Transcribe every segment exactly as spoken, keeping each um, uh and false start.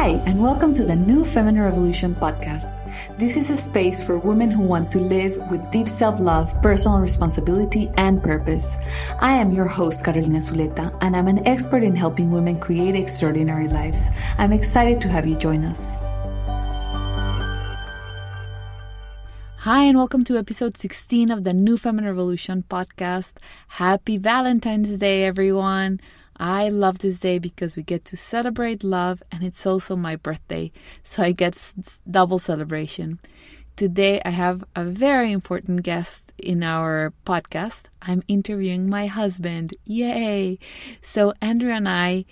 Hi, and welcome to the New Feminine Revolution Podcast. This is a space for women who want to live with deep self-love, personal responsibility, and purpose. I am your host, Carolina Zuleta, and I'm an expert in helping women create extraordinary lives. I'm excited to have you join us. Hi, and welcome to episode sixteen of the New Feminine Revolution Podcast. Happy Valentine's Day, everyone. I love this day because we get to celebrate love, and it's also my birthday, so I get double celebration. Today, I have a very important guest in our podcast. I'm interviewing my husband. Yay! So Andrew and I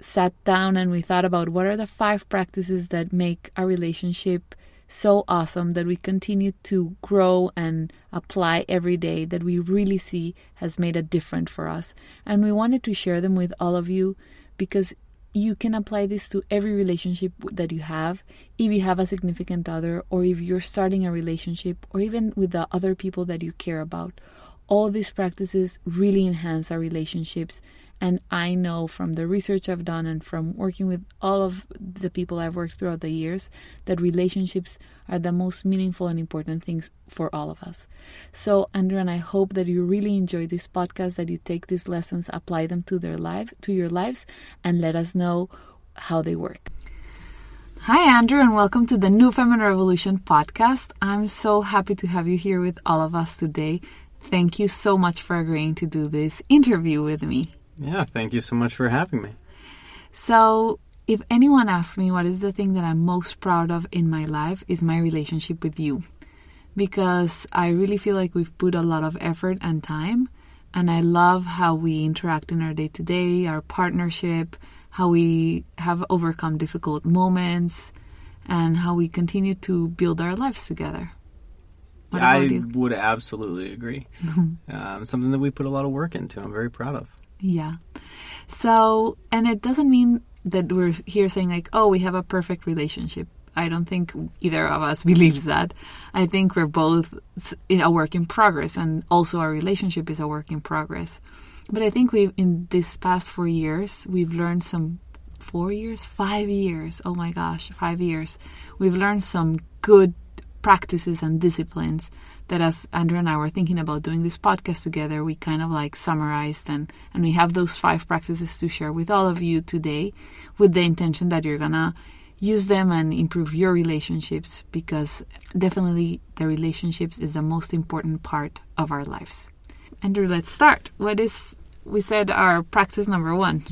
sat down and we thought about what are the five practices that make our relationship so awesome that we continue to grow and apply every day, that we really see has made a difference for us. And we wanted to share them with all of you because you can apply this to every relationship that you have. If you have a significant other, or if you're starting a relationship, or even with the other people that you care about, all these practices really enhance our relationships. And I know from the research I've done and from working with all of the people I've worked throughout the years that relationships are the most meaningful and important things for all of us. So, Andrew and I hope that you really enjoy this podcast, that you take these lessons, apply them to their life, to your lives, and let us know how they work. Hi, Andrew, and welcome to the New Feminine Revolution Podcast. I'm so happy to have you here with all of us today. Thank you so much for agreeing to do this interview with me. Yeah, thank you so much for having me. So, if anyone asks me what is the thing that I'm most proud of in my life, is my relationship with you. Because I really feel like we've put a lot of effort and time, and I love how we interact in our day-to-day, our partnership, how we have overcome difficult moments, and how we continue to build our lives together. What about you? I would absolutely agree. um, something that we put a lot of work into, I'm very proud of. Yeah. So, and it doesn't mean that we're here saying like, oh, we have a perfect relationship. I don't think either of us believes that. I think we're both in a work in progress, and also our relationship is a work in progress. But I think we've, in this past four years, we've learned some four years, five years. Oh my gosh, five years. We've learned some good practices and disciplines that, as Andrew and I were thinking about doing this podcast together, we kind of like summarized, and, and we have those five practices to share with all of you today with the intention that you're going to use them and improve your relationships, because definitely the relationships is the most important part of our lives. Andrew, let's start. What is, we said our practice number one?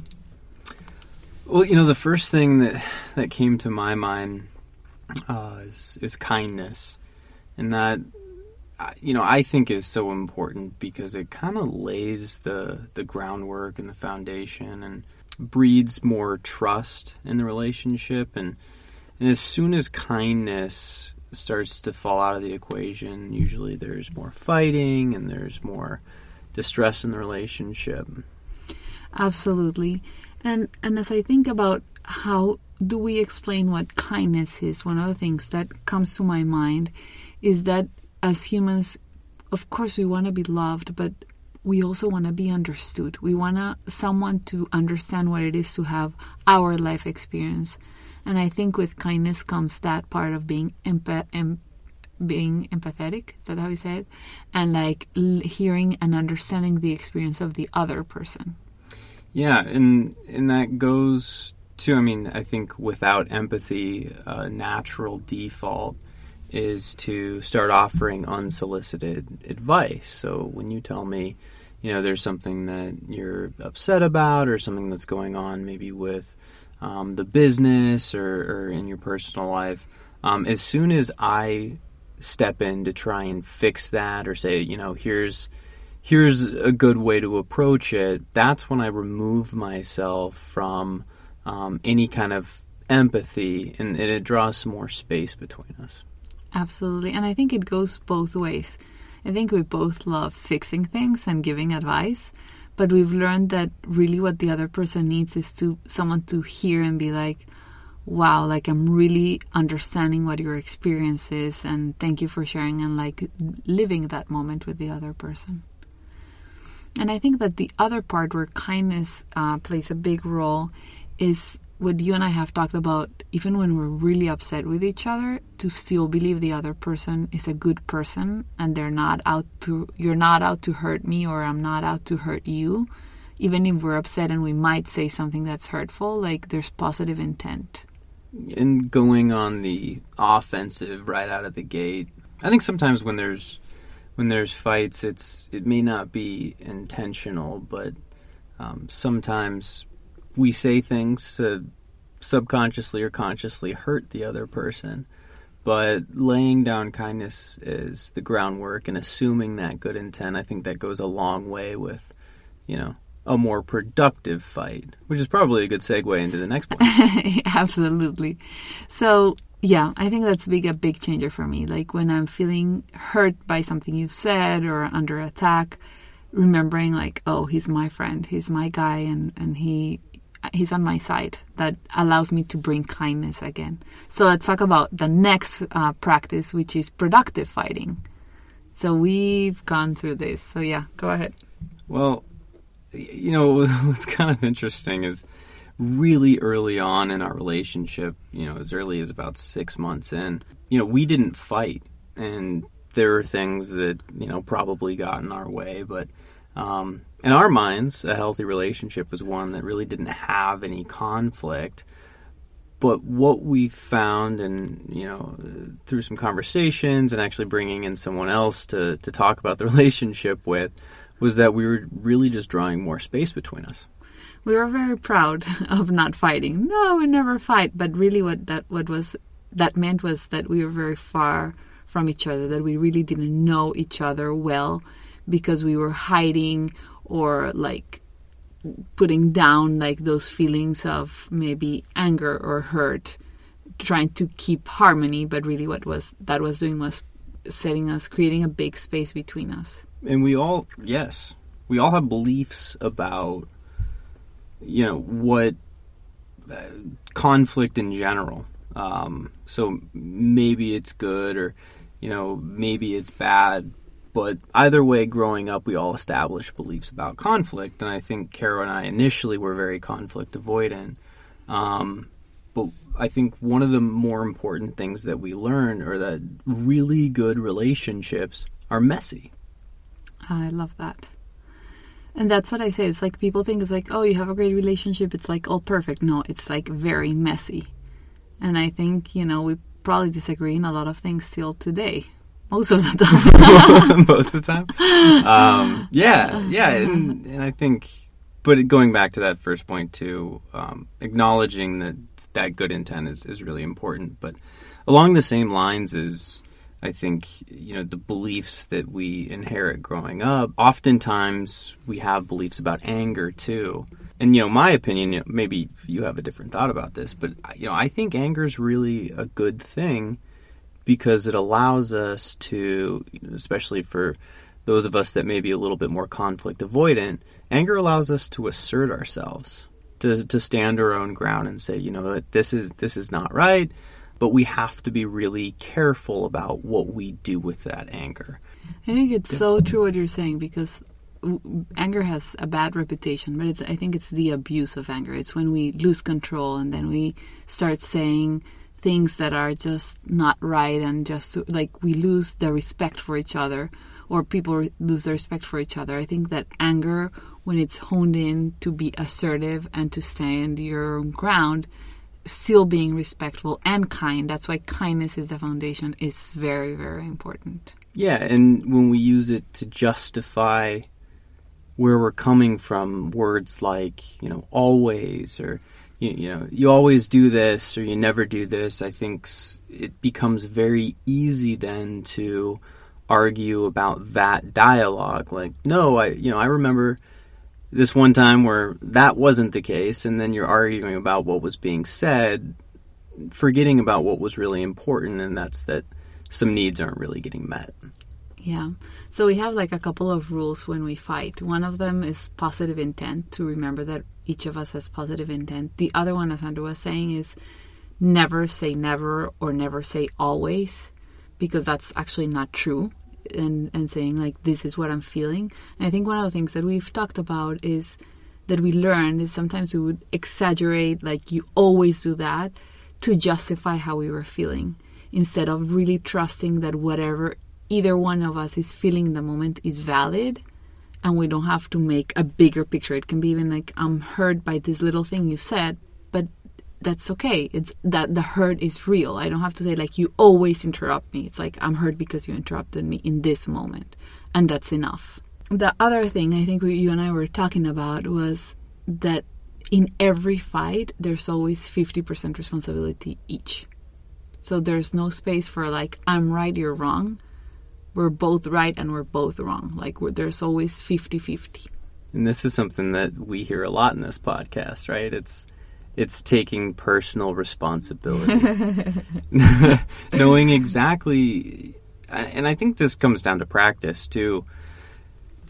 Well, you know, the first thing that, that came to my mind uh, is, is kindness, and that you know, I think is so important because it kind of lays the, the groundwork and the foundation and breeds more trust in the relationship. And, and as soon as kindness starts to fall out of the equation, usually there's more fighting and there's more distress in the relationship. Absolutely. And, and as I think about how do we explain what kindness is, one of the things that comes to my mind is that as humans, of course, we want to be loved, but we also want to be understood. We want to, someone to understand what it is to have our life experience. And I think with kindness comes that part of being empath- em- being empathetic, is that how you say it? And like l- hearing and understanding the experience of the other person. Yeah, and and that goes to, I mean, I think without empathy, a natural default is to start offering unsolicited advice. So when you tell me, you know, there's something that you're upset about or something that's going on maybe with um, the business or, or in your personal life, um, as soon as I step in to try and fix that or say, you know, here's here's a good way to approach it, that's when I remove myself from um, any kind of empathy, and, and it draws some more space between us. Absolutely. And I think it goes both ways. I think we both love fixing things and giving advice, but we've learned that really what the other person needs is to someone to hear and be like, wow, like I'm really understanding what your experience is, and thank you for sharing and like living that moment with the other person. And I think that the other part where kindness uh, plays a big role is what you and I have talked about, even when we're really upset with each other, to still believe the other person is a good person and they're not out to, you're not out to hurt me, or I'm not out to hurt you. Even if we're upset and we might say something that's hurtful, like, there's positive intent. And going on the offensive right out of the gate, I think sometimes when there's when there's fights, it's it may not be intentional, but um, sometimes we say things to subconsciously or consciously hurt the other person. But laying down kindness is the groundwork, and assuming that good intent, I think that goes a long way with, you know, a more productive fight, which is probably a good segue into the next one. Absolutely. So, yeah, I think that's big, a big changer for me. Like, when I'm feeling hurt by something you've said or under attack, remembering like, oh, he's my friend, he's my guy, and, and he he's on my side. That allows me to bring kindness again. So let's talk about the next uh, practice, which is productive fighting. So we've gone through this. So yeah, go ahead. Well, you know, what's kind of interesting is really early on in our relationship, you know, as early as about six months in, you know, we didn't fight. And there are things that, you know, probably got in our way. But um, in our minds, a healthy relationship was one that really didn't have any conflict. But what we found, and, you know, through some conversations and actually bringing in someone else to, to talk about the relationship with, was that we were really just drawing more space between us. We were very proud of not fighting. No, we never fight. But really what that what was that meant was that we were very far from each other, that we really didn't know each other well, because we were hiding or like putting down like those feelings of maybe anger or hurt, trying to keep harmony. But really what was that was doing was setting us, creating a big space between us. And we all, yes, we all have beliefs about, you know, what uh, conflict in general. Um, so maybe it's good, or, you know, maybe it's bad. But either way, growing up, we all established beliefs about conflict. And I think Caro and I initially were very conflict avoidant. Um, but I think one of the more important things that we learned are that really good relationships are messy. I love that. And that's what I say. It's like people think it's like, oh, you have a great relationship, it's like all perfect. No, it's like very messy. And I think, you know, we probably disagree in a lot of things still today. Most of the time. Most of the time? Um, yeah, yeah. And, and I think, but going back to that first point too, um, acknowledging that that good intent is, is really important. But along the same lines is, I think, you know, the beliefs that we inherit growing up, oftentimes we have beliefs about anger too. And, you know, my opinion, you know, maybe you have a different thought about this, but, you know, I think anger is really a good thing, because it allows us to, you know, especially for those of us that may be a little bit more conflict avoidant, anger allows us to assert ourselves, to to stand our own ground and say, you know, this is this is not right. But we have to be really careful about what we do with that anger. I think it's yeah. so true what you're saying, because w- anger has a bad reputation, but it's, I think it's the abuse of anger. It's when we lose control and then we start saying things that are just not right, and just to, like, we lose the respect for each other, or people lose their respect for each other. I think that anger, when it's honed in to be assertive and to stand your own ground, still being respectful and kind. That's why kindness is the foundation. It's very, very important. Yeah, and when we use it to justify where we're coming from, words like, you know, always, or, you, you know, you always do this, or you never do this, I think it becomes very easy then to argue about that dialogue. Like, no, I, you know, I remember this one time where that wasn't the case, and then you're arguing about what was being said, forgetting about what was really important, and that's that some needs aren't really getting met. Yeah. So we have like a couple of rules when we fight. One of them is positive intent, to remember that each of us has positive intent. The other one, as Andrew was saying, is never say never, or never say always, because that's actually not true. And, and saying, like, this is what I'm feeling. And I think one of the things that we've talked about is that we learned is sometimes we would exaggerate, like you always do that, to justify how we were feeling, instead of really trusting that whatever either one of us is feeling in the moment is valid, and we don't have to make a bigger picture. It can be even like, I'm hurt by this little thing you said, but that's okay. It's that the hurt is real. I don't have to say like, you always interrupt me. It's like, I'm hurt because you interrupted me in this moment, and that's enough. The other thing I think we, you and I were talking about was that in every fight, there's always fifty percent responsibility each. So there's no space for like, I'm right, you're wrong. We're both right and we're both wrong. Like we're, there's always fifty-fifty. And this is something that we hear a lot in this podcast, right? It's it's taking personal responsibility. Knowing exactly, and I think this comes down to practice too,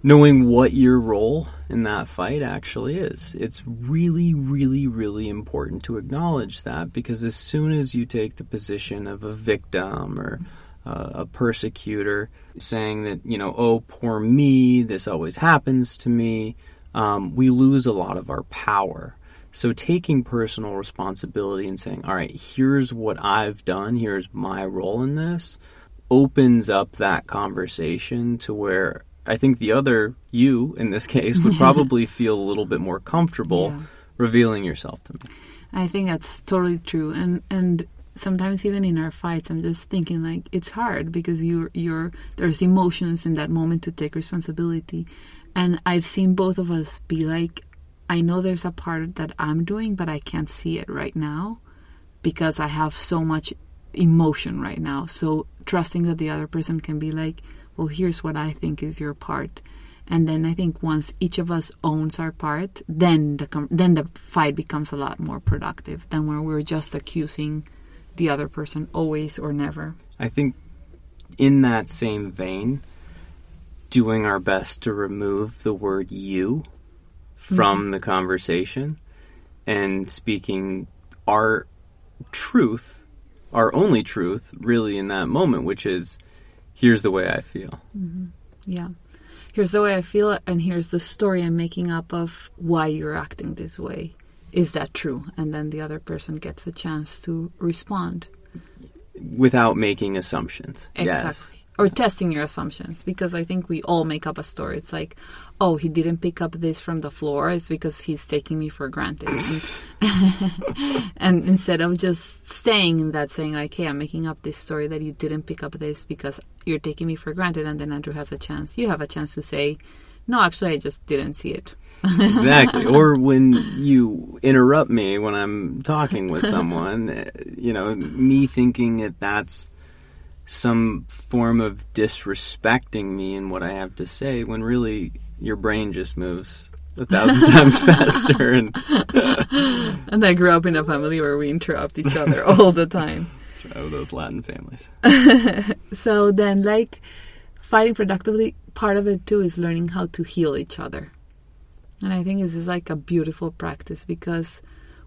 knowing what your role in that fight actually is. It's really, really, really important to acknowledge that, because as soon as you take the position of a victim or uh, a persecutor, saying that, you know, oh, poor me, this always happens to me, um, we lose a lot of our power. So taking personal responsibility and saying, all right, here's what I've done, here's my role in this, opens up that conversation to where I think the other you, in this case, would probably feel a little bit more comfortable yeah. revealing yourself to me. I think that's totally true. And and sometimes even in our fights, I'm just thinking, like, it's hard because you're, you're there's emotions in that moment to take responsibility. And I've seen both of us be like, I know there's a part that I'm doing, but I can't see it right now because I have so much emotion right now. So trusting that the other person can be like, well, here's what I think is your part. And then I think once each of us owns our part, then the com- then the fight becomes a lot more productive than when we're just accusing the other person always or never. I think in that same vein, doing our best to remove the word you from mm-hmm. the conversation and speaking our truth, our only truth really in that moment, which is, here's the way I feel. Mm-hmm. Yeah. Here's the way I feel, and here's the story I'm making up of why you're acting this way. Is that true? And then the other person gets a chance to respond. Without making assumptions. Exactly. Yes. Or testing your assumptions, because I think we all make up a story. It's like, oh, he didn't pick up this from the floor. It's because he's taking me for granted. and, and instead of just staying in that, saying like, hey, I'm making up this story that you didn't pick up this because you're taking me for granted. And then Andrew has a chance. You have a chance to say, no, actually, I just didn't see it. Exactly. Or when you interrupt me when I'm talking with someone, you know, me thinking that that's some form of disrespecting me in what I have to say, when really your brain just moves a thousand times faster. And and I grew up in a family where we interrupt each other all the time. That's right, those Latin families. So then, like, fighting productively, part of it too is learning how to heal each other. And I think this is like a beautiful practice, because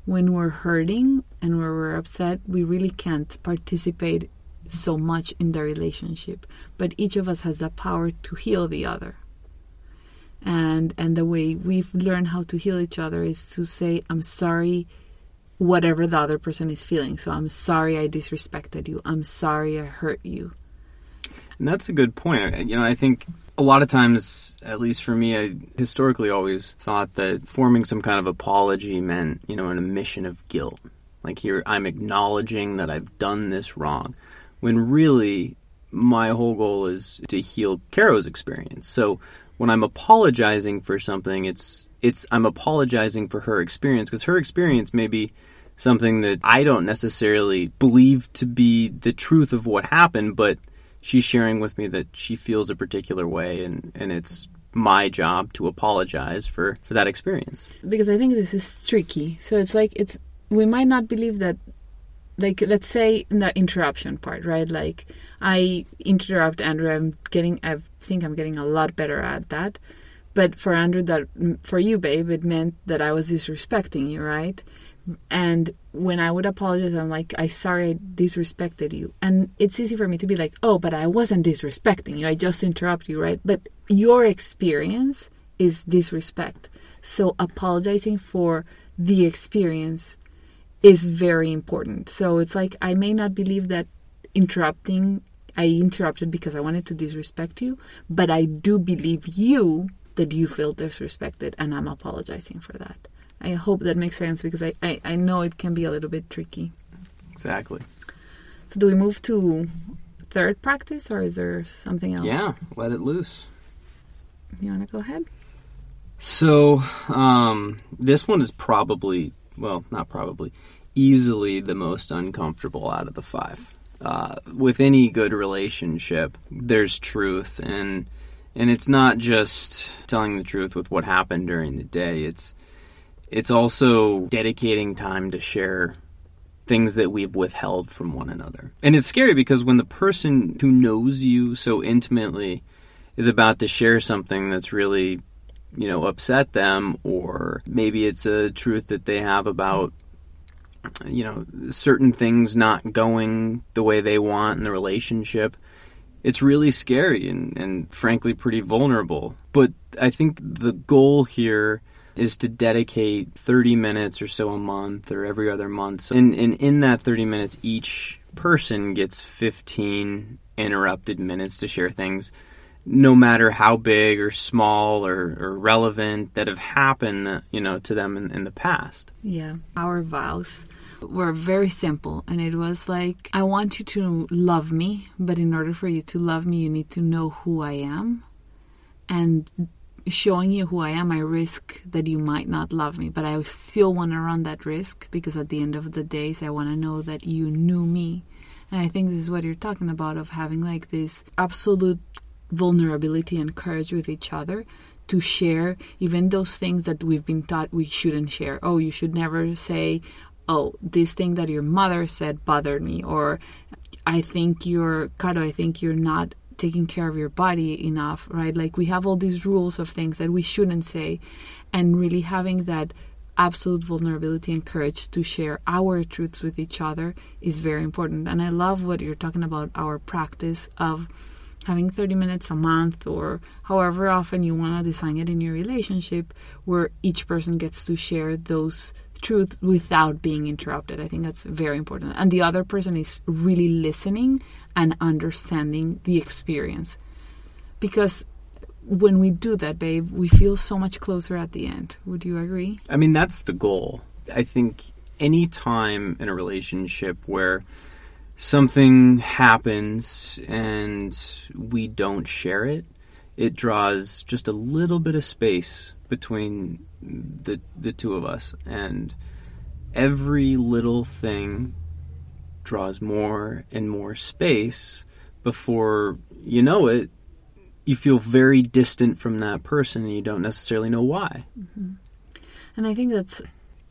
when we're hurting and when we're upset, we really can't participate so much in the relationship, but each of us has the power to heal the other. And and the way we've learned how to heal each other is to say, I'm sorry, whatever the other person is feeling. So I'm sorry I disrespected you. I'm sorry I hurt you. And that's a good point. You know, I think a lot of times, at least for me, I historically always thought that forming some kind of apology meant, you know, an admission of guilt. Like, here, I'm acknowledging that I've done this wrong. When really, my whole goal is to heal Caro's experience. So when I'm apologizing for something, it's it's I'm apologizing for her experience, because her experience may be something that I don't necessarily believe to be the truth of what happened, but she's sharing with me that she feels a particular way, and, and it's my job to apologize for, for that experience. Because I think this is tricky. So it's like, it's we might not believe that. Like, let's say in the interruption part, right? Like, I interrupt Andrew. I'm getting, I think I'm getting a lot better at that. But for Andrew, that, for you, babe, it meant that I was disrespecting you, right? And when I would apologize, I'm like, I'm sorry I disrespected you. And it's easy for me to be like, oh, but I wasn't disrespecting you. I just interrupt you, right? But your experience is disrespect. So apologizing for the experience is very important. So it's like, I may not believe that interrupting, I interrupted because I wanted to disrespect you, but I do believe you that you feel disrespected, and I'm apologizing for that. I hope that makes sense, because I, I, I know it can be a little bit tricky. Exactly. So do we move to third practice, or is there something else? Yeah, let it loose. You want to go ahead? So um, this one is probably, well, not probably, easily the most uncomfortable out of the five. Uh, with any good relationship, there's truth, and and it's not just telling the truth with what happened during the day. It's it's also dedicating time to share things that we've withheld from one another. And it's scary because when the person who knows you so intimately is about to share something that's really, you know, upset them, or maybe it's a truth that they have about, you know, certain things not going the way they want in the relationship, it's really scary and, and frankly pretty vulnerable. But I think the goal here is to dedicate thirty minutes or so a month or every other month. So and, and in that thirty minutes, each person gets fifteen interrupted minutes to share things, no matter how big or small or, or relevant, that have happened, you know, to them in, in the past. Yeah. Our vows were very simple. And it was like, I want you to love me, but in order for you to love me, you need to know who I am. And showing you who I am, I risk that you might not love me, but I still want to run that risk, because at the end of the days, I want to know that you knew me. And I think this is what you're talking about, of having like this absolute vulnerability and courage with each other to share even those things that we've been taught we shouldn't share. Oh, you should never say, oh, this thing that your mother said bothered me, or I think you're, Kato, I think you're not taking care of your body enough, right? Like, we have all these rules of things that we shouldn't say, and really having that absolute vulnerability and courage to share our truths with each other is very important. And I love what you're talking about, our practice of having thirty minutes a month, or however often you want to design it in your relationship, where each person gets to share those truths without being interrupted. I think that's very important. And the other person is really listening and understanding the experience. Because when we do that, babe, we feel so much closer at the end. Would you agree? I mean, that's the goal. I think any time in a relationship where something happens and we don't share it, it draws just a little bit of space between the the two of us. And every little thing draws more and more space. Before you know it, you feel very distant from that person, and you don't necessarily know why. Mm-hmm. And I think that's,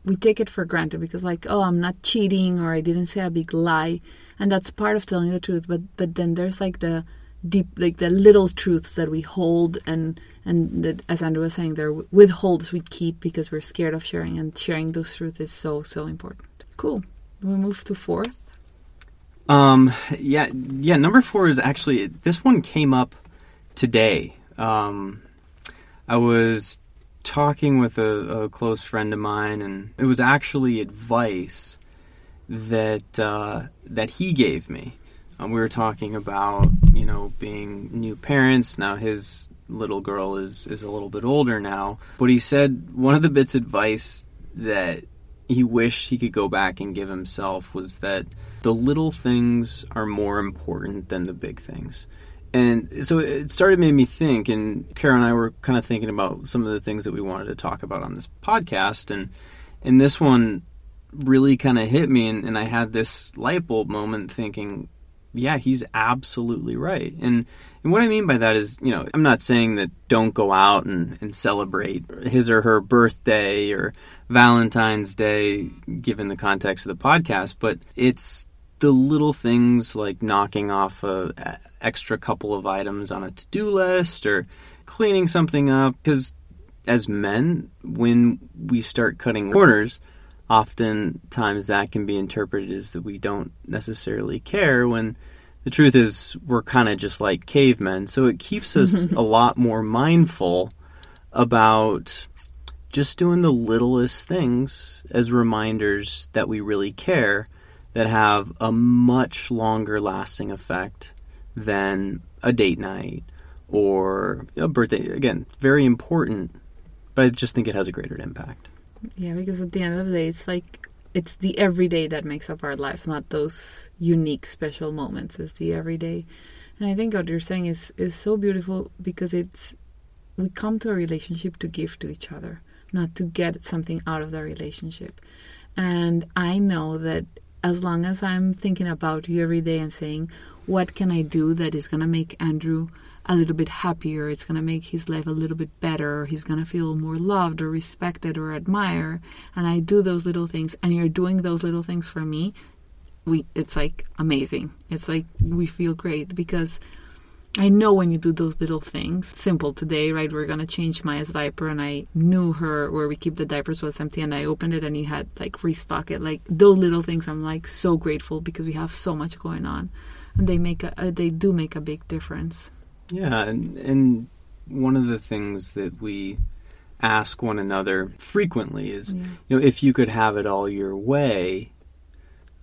we take it for granted, because like, oh, I'm not cheating, or I didn't say a big lie. And that's part of telling the truth. But but then there's like the deep, like the little truths that we hold, and and that, as Andrew was saying, they're withholds we keep because we're scared of sharing. And sharing those truths is so, so important. Cool. We move to fourth. Um. Yeah. Yeah. Number four is actually, this one came up today. Um, I was talking with a, a close friend of mine, and it was actually advice that uh, that he gave me. Um, we were talking about, you know, being new parents. Now his little girl is, is a little bit older now, but he said one of the bits of advice that he wished he could go back and give himself was that the little things are more important than the big things. And so it started made me think, and Kara and I were kind of thinking about some of the things that we wanted to talk about on this podcast, and and this one really kind of hit me, and, and I had this light bulb moment thinking, yeah, he's absolutely right. And and what I mean by that is, you know, I'm not saying that don't go out and, and celebrate his or her birthday or Valentine's Day, given the context of the podcast, but it's the little things like knocking off a extra couple of items on a to-do list, or cleaning something up. Because as men, when we start cutting corners, oftentimes that can be interpreted as that we don't necessarily care, when the truth is we're kind of just like cavemen. So it keeps us a lot more mindful about just doing the littlest things as reminders that we really care that have a much longer lasting effect than a date night or a birthday. Again, very important, but I just think it has a greater impact. Yeah, because at the end of the day, it's like it's the everyday that makes up our lives, not those unique, special moments. It's the everyday. And I think what you're saying is, is so beautiful because it's we come to a relationship to give to each other, not to get something out of the relationship. And I know that as long as I'm thinking about you every day and saying, what can I do that is going to make Andrew a little bit happier, it's going to make his life a little bit better, he's going to feel more loved or respected or admired, and I do those little things, and you're doing those little things for me, we it's like amazing. It's like we feel great because I know when you do those little things, simple today, right, we're going to change Maya's diaper, and I knew her where we keep the diapers was empty, and I opened it and you had like restock it. Like those little things, I'm like so grateful because we have so much going on, and they make a, they do make a big difference. Yeah, and, and one of the things that we ask one another frequently is, yeah. you know, if you could have it all your way,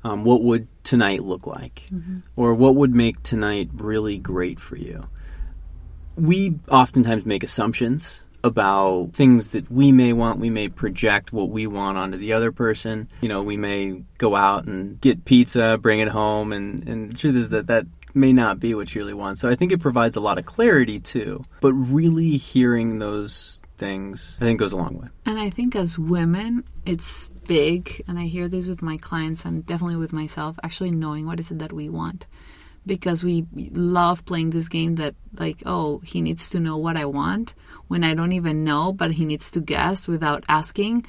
um, what would tonight look like? Mm-hmm. Or what would make tonight really great for you? We oftentimes make assumptions about things that we may want. We may project what we want onto the other person. You know, we may go out and get pizza, bring it home, and, and the truth is that that may not be what you really want. So I think it provides a lot of clarity too. But really hearing those things, I think, goes a long way. And I think as women, it's big. And I hear this with my clients and definitely with myself, actually knowing what is it that we want. Because we love playing this game that like, oh, he needs to know what I want when I don't even know, but he needs to guess without asking.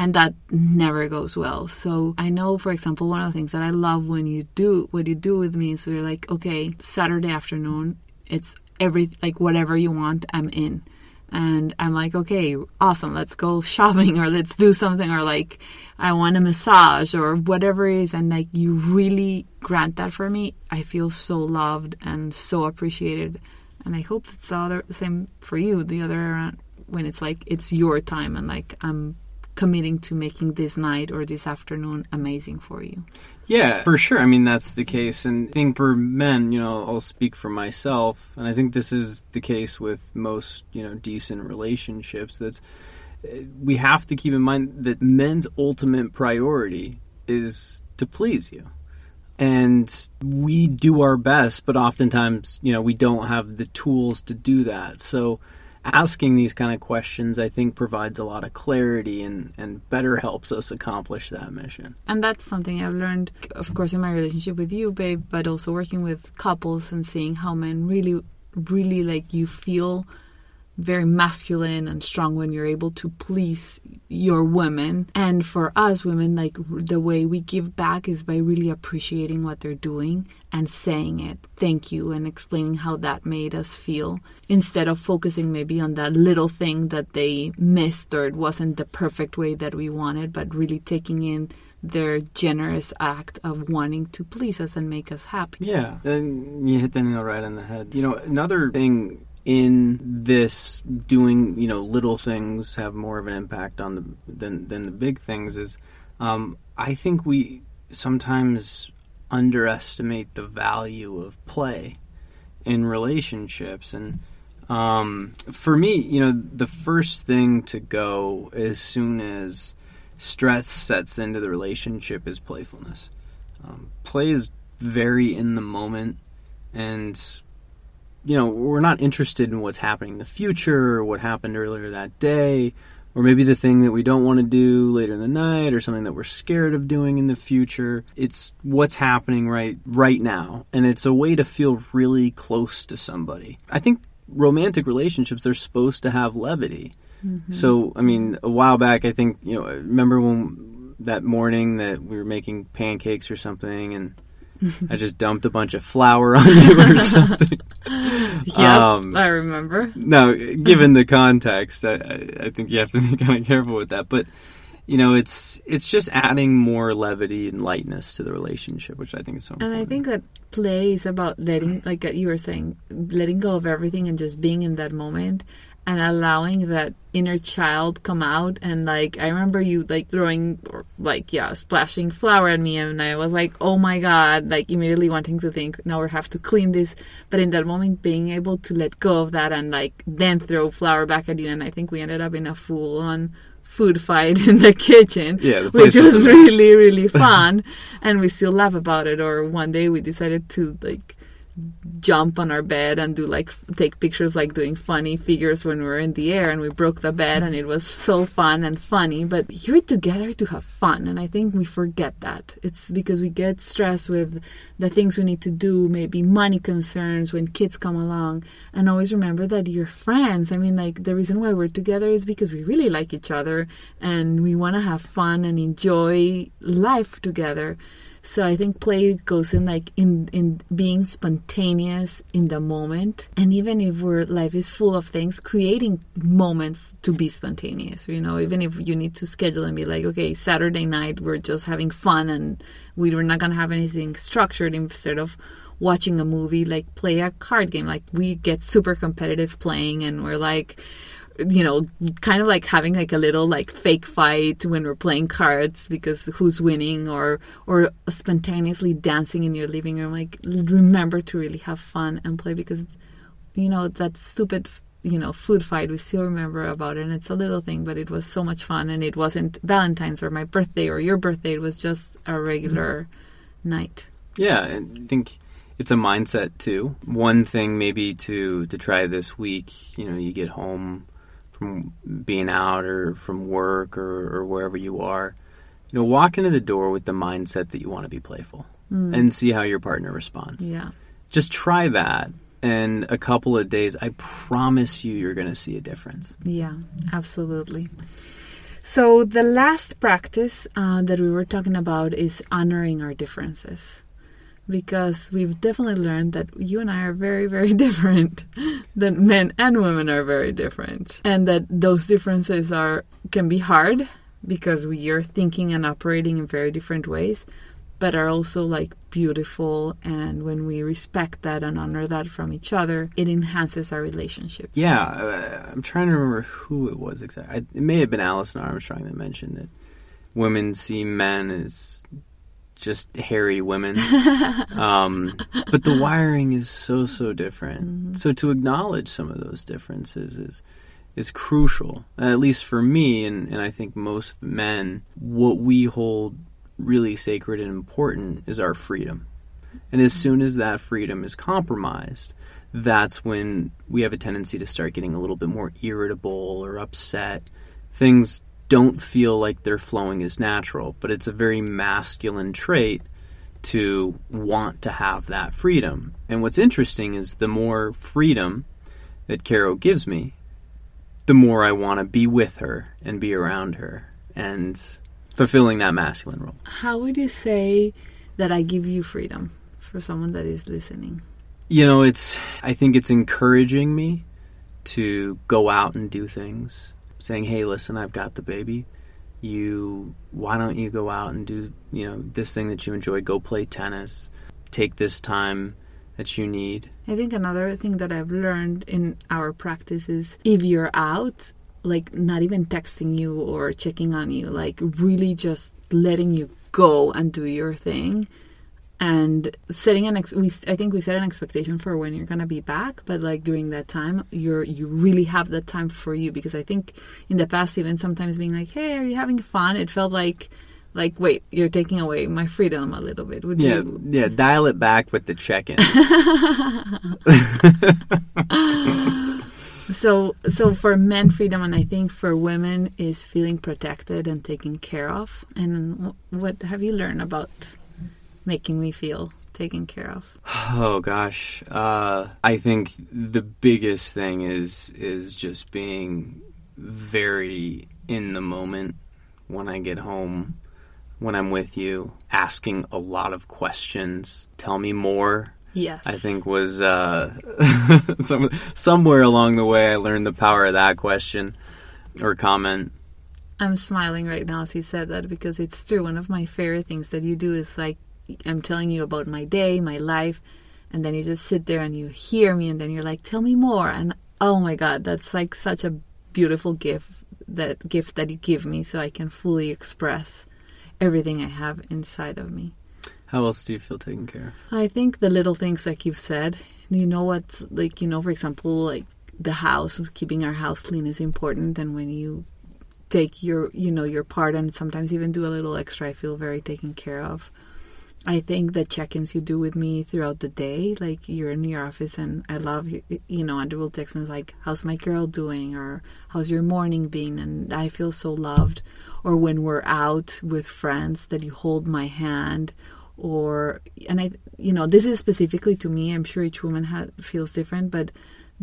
And that never goes well. So I know, for example, one of the things that I love when you do what you do with me is we're like, okay, Saturday afternoon, it's every like whatever you want, I'm in. And I'm like, okay, awesome, let's go shopping or let's do something or like I want a massage or whatever it is. And like you really grant that for me. I feel so loved and so appreciated. And I hope it's the other same for you, the other around when it's like it's your time and like I'm committing to making this night or this afternoon amazing for you. Yeah, for sure. I mean, that's the case. And I think for men, you know, I'll speak for myself. And I think this is the case with most, you know, decent relationships. That's we have to keep in mind that men's ultimate priority is to please you. And we do our best, but oftentimes, you know, we don't have the tools to do that. So asking these kind of questions, I think, provides a lot of clarity and, and better helps us accomplish that mission. And that's something I've learned, of course, in my relationship with you, babe, but also working with couples and seeing how men really, really, like, you feel very masculine and strong when you're able to please your women. And for us women, like, the way we give back is by really appreciating what they're doing and saying it, thank you, and explaining how that made us feel, instead of focusing maybe on that little thing that they missed or it wasn't the perfect way that we wanted, but really taking in their generous act of wanting to please us and make us happy. Yeah, and you hit the nail right on the head. You know, another thing in this doing, you know, little things have more of an impact on the than than the big things is um, I think we sometimes underestimate the value of play in relationships. And um, for me, you know, the first thing to go as soon as stress sets into the relationship is playfulness. Um, play is very in the moment, and you know, we're not interested in what's happening in the future or what happened earlier that day or maybe the thing that we don't want to do later in the night or something that we're scared of doing in the future. It's what's happening right right now, and it's a way to feel really close to somebody. I think romantic relationships are supposed to have levity. Mm-hmm. So, I mean, a while back, I think, you know, I remember when that morning that we were making pancakes or something and I just dumped a bunch of flour on you or something. Yeah, um, I remember. No, given the context, I, I, I think you have to be kind of careful with that. But, you know, it's it's just adding more levity and lightness to the relationship, which I think is so important. And I think that play is about letting, like you were saying, letting go of everything and just being in that moment. and allowing that inner child come out. And like, I remember you like throwing or like, yeah, splashing flour at me. And I was like, oh my God, like immediately wanting to think, now we have to clean this. But in that moment, being able to let go of that and like then throw flour back at you. And I think we ended up in a full on food fight in the kitchen, yeah, the which was really, really fun. And we still laugh about it. Or one day we decided to like jump on our bed and do like f- take pictures like doing funny figures when we were in the air, and we broke the bed, and it was so fun and funny. But you're together to have fun, and I think we forget that. It's because we get stressed with the things we need to do, maybe money concerns when kids come along, and always remember that you're friends. I mean, like, the reason why we're together is because we really like each other and we want to have fun and enjoy life together. So I think play goes in like in, in being spontaneous in the moment. And even if we're, life is full of things, creating moments to be spontaneous, you know, even if you need to schedule and be like, okay, Saturday night, we're just having fun and we were not going to have anything structured. Instead of watching a movie, like play a card game. Like we get super competitive playing, and we're like, you know, kind of like having like a little like fake fight when we're playing cards because who's winning, or or spontaneously dancing in your living room. Like, remember to really have fun and play, because, you know, that stupid, you know, food fight, we still remember about it. And it's a little thing, but it was so much fun. And it wasn't Valentine's or my birthday or your birthday. It was just a regular mm-hmm. night. Yeah, I think it's a mindset too. One thing maybe to, to try this week, you know, you get home from being out or from work or, or wherever you are, you know, walk into the door with the mindset that you want to be playful mm. and see how your partner responds. Yeah. Just try that. And a couple of days, I promise you, you're going to see a difference. Yeah, absolutely. So the last practice uh, that we were talking about is honoring our differences. Because we've definitely learned that you and I are very, very different, that men and women are very different, and that those differences are can be hard because we are thinking and operating in very different ways, but are also like beautiful. And when we respect that and honor that from each other, it enhances our relationship. Yeah, uh, I'm trying to remember who it was exactly. I, it may have been Alison Armstrong that mentioned that women see men as just hairy women. Um, but the wiring is so, so different. Mm-hmm. So to acknowledge some of those differences is is crucial, at least for me, and, and I think most men. What we hold really sacred and important is our freedom. And as soon as that freedom is compromised, that's when we have a tendency to start getting a little bit more irritable or upset. Things don't feel like they're flowing as natural, but it's a very masculine trait to want to have that freedom. And what's interesting is the more freedom that Caro gives me, the more I want to be with her and be around her and fulfilling that masculine role. How would you say that I give you freedom for someone that is listening? You know, it's, I think it's encouraging me to go out and do things. Saying, hey, listen, I've got the baby. You, why don't you go out and do, you know, this thing that you enjoy? Go play tennis. Take this time that you need. I think another thing that I've learned in our practice is if you're out, like not even texting you or checking on you, like really just letting you go and do your thing. And setting an, ex- we, I think we set an expectation for when you're going to be back, but like during that time, you're, you really have that time for you. Because I think in the past, even sometimes being like, hey, are you having fun? It felt like, like, wait, you're taking away my freedom a little bit. Would yeah, you? Yeah, dial it back with the check-in. so, so for men, freedom, and I think for women is feeling protected and taken care of. And what have you learned about making me feel taken care of? Oh gosh, uh, I think the biggest thing is is just being very in the moment when I get home, when I'm with you, asking a lot of questions. Tell me more. Yes, I think was uh, some, somewhere along the way I learned the power of that question or comment. I'm smiling right now as he said that because it's true. One of my favorite things that you do is like, I'm telling you about my day, my life, and then you just sit there and you hear me, and then you're like, tell me more. And oh my God, that's like such a beautiful gift that gift that you give me, so I can fully express everything I have inside of me. How else do you feel taken care of? I think the little things like you've said, you know, what's like, you know, for example, like the house, keeping our house clean is important. And when you take your, you know, your part and sometimes even do a little extra, I feel very taken care of. I think the check-ins you do with me throughout the day, like you're in your office and I love, you, you know, Andrew will text me like, how's my girl doing? Or how's your morning been? And I feel so loved. Or when we're out with friends that you hold my hand. Or, and I, you know, this is specifically to me. I'm sure each woman ha- feels different, but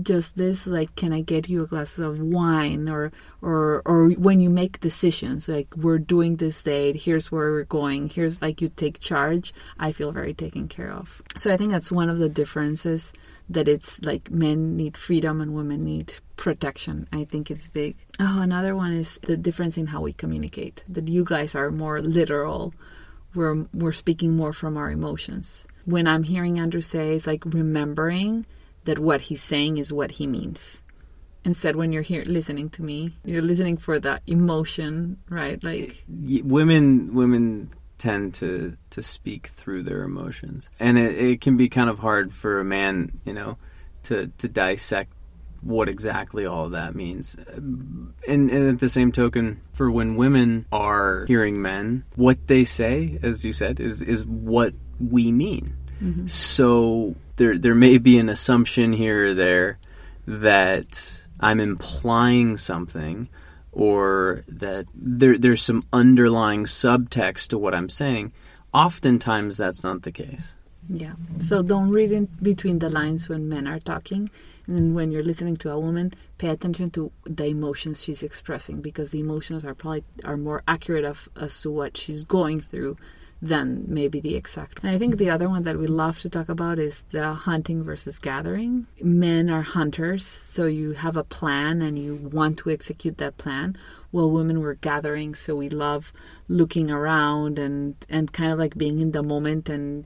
just this, like, can I get you a glass of wine? Or, or, or when you make decisions, like, we're doing this date, here's where we're going, here's, like, you take charge. I feel very taken care of. So I think that's one of the differences, that it's like men need freedom and women need protection. I think it's big. Oh, another one is the difference in how we communicate, that you guys are more literal. We're, we're speaking more from our emotions. When I'm hearing Andrew say, it's like remembering that what he's saying is what he means. Instead, when you're here listening to me, you're listening for that emotion, right? Like women, women tend to, to speak through their emotions. And it, it can be kind of hard for a man, you know, to, to dissect what exactly all of that means. And, and at the same token, for when women are hearing men, what they say, as you said, is, is what we mean. Mm-hmm. So there there may be an assumption here or there that I'm implying something, or that there there's some underlying subtext to what I'm saying. Oftentimes that's not the case. Yeah. So don't read in between the lines when men are talking. And when you're listening to a woman, pay attention to the emotions she's expressing, because the emotions are probably are more accurate of, as to what she's going through than maybe the exact. And I think the other one that we love to talk about is the hunting versus gathering. Men are hunters, so you have a plan and you want to execute that plan. Well, women were gathering, so we love looking around and, and kind of like being in the moment and,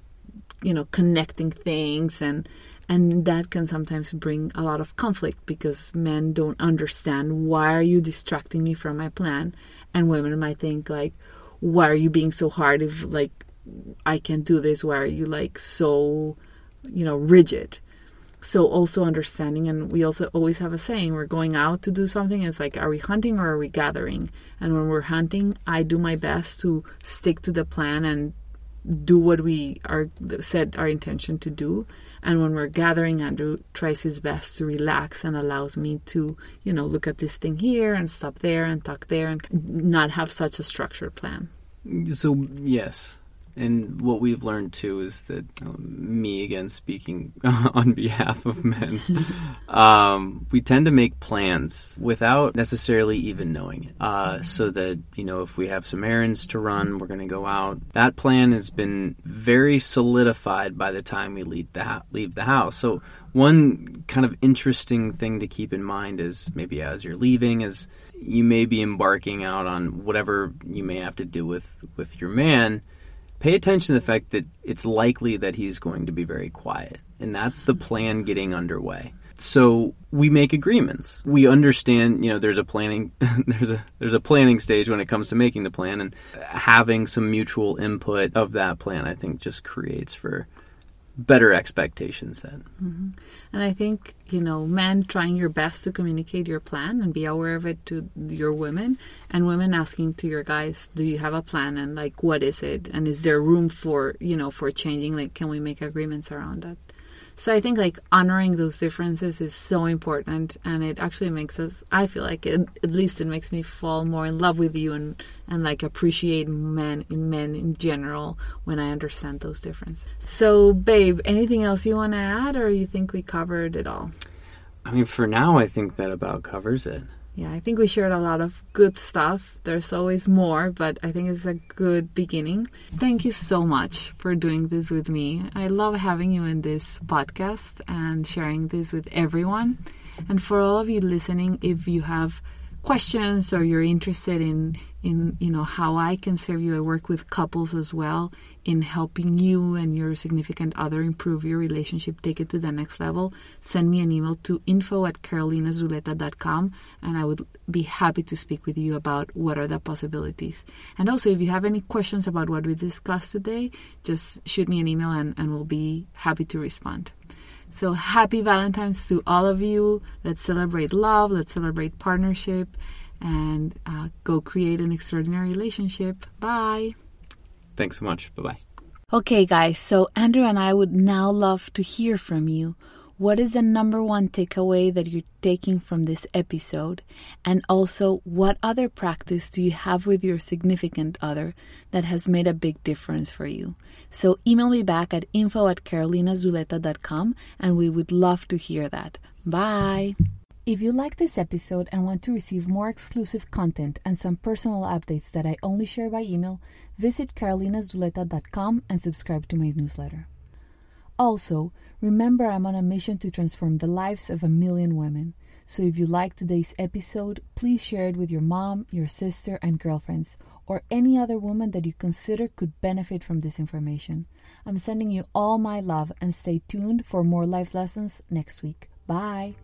you know, connecting things and And that can sometimes bring a lot of conflict, because men don't understand, why are you distracting me from my plan? And women might think like, why are you being so hard if like I can do this? Why are you like so, you know, rigid? So also understanding, and we also always have a saying, we're going out to do something. It's like, are we hunting or are we gathering? And when we're hunting, I do my best to stick to the plan and do what we are said our intention to do. And when we're gathering, Andrew tries his best to relax and allows me to, you know, look at this thing here and stop there and talk there and not have such a structured plan. So, yes. And what we've learned, too, is that um, me, again, speaking on behalf of men, um, we tend to make plans without necessarily even knowing it. Uh, so that, you know, if we have some errands to run, we're going to go out. That plan has been very solidified by the time we leave the, ha- leave the house. So one kind of interesting thing to keep in mind is maybe as you're leaving is you may be embarking out on whatever you may have to do with, with your man. Pay attention to the fact that it's likely that he's going to be very quiet. And that's the plan getting underway. So we make agreements. We understand, you know, there's a planning there's a there's a planning stage when it comes to making the plan, and having some mutual input of that plan, I think, just creates for better expectations then. Mm-hmm. And I think, you know, men trying your best to communicate your plan and be aware of it to your women, and women asking to your guys, do you have a plan? And like, what is it? And is there room for, you know, for changing? Like, can we make agreements around that? So I think like honoring those differences is so important, and it actually makes us, I feel like it, at least it makes me fall more in love with you and, and like appreciate men in men in general when I understand those differences. So babe, anything else you want to add, or you think we covered it all? I mean, for now, I think that about covers it. Yeah, I think we shared a lot of good stuff. There's always more, but I think it's a good beginning. Thank you so much for doing this with me. I love having you in this podcast and sharing this with everyone. And for all of you listening, if you have questions or you're interested in, in, you know, how I can serve you. I work with couples as well in helping you and your significant other improve your relationship, take it to the next level. Send me an email to info at carolinazuleta dot com, and I would be happy to speak with you about what are the possibilities. And also, if you have any questions about what we discussed today, just shoot me an email and, and we'll be happy to respond. So happy Valentine's to all of you. Let's celebrate love. Let's celebrate partnership. And uh, go create an extraordinary relationship. Bye. Thanks so much. Bye-bye. Okay, guys. So Andrew and I would now love to hear from you. What is the number one takeaway that you're taking from this episode? And also, what other practice do you have with your significant other that has made a big difference for you? So email me back at info at carolinazuleta dot com, and we would love to hear that. Bye! If you like this episode and want to receive more exclusive content and some personal updates that I only share by email, visit carolinazuleta dot com and subscribe to my newsletter. Also, remember I'm on a mission to transform the lives of a million women. So if you like today's episode, please share it with your mom, your sister, and girlfriends, or any other woman that you consider could benefit from this information. I'm sending you all my love, and stay tuned for more life lessons next week. Bye!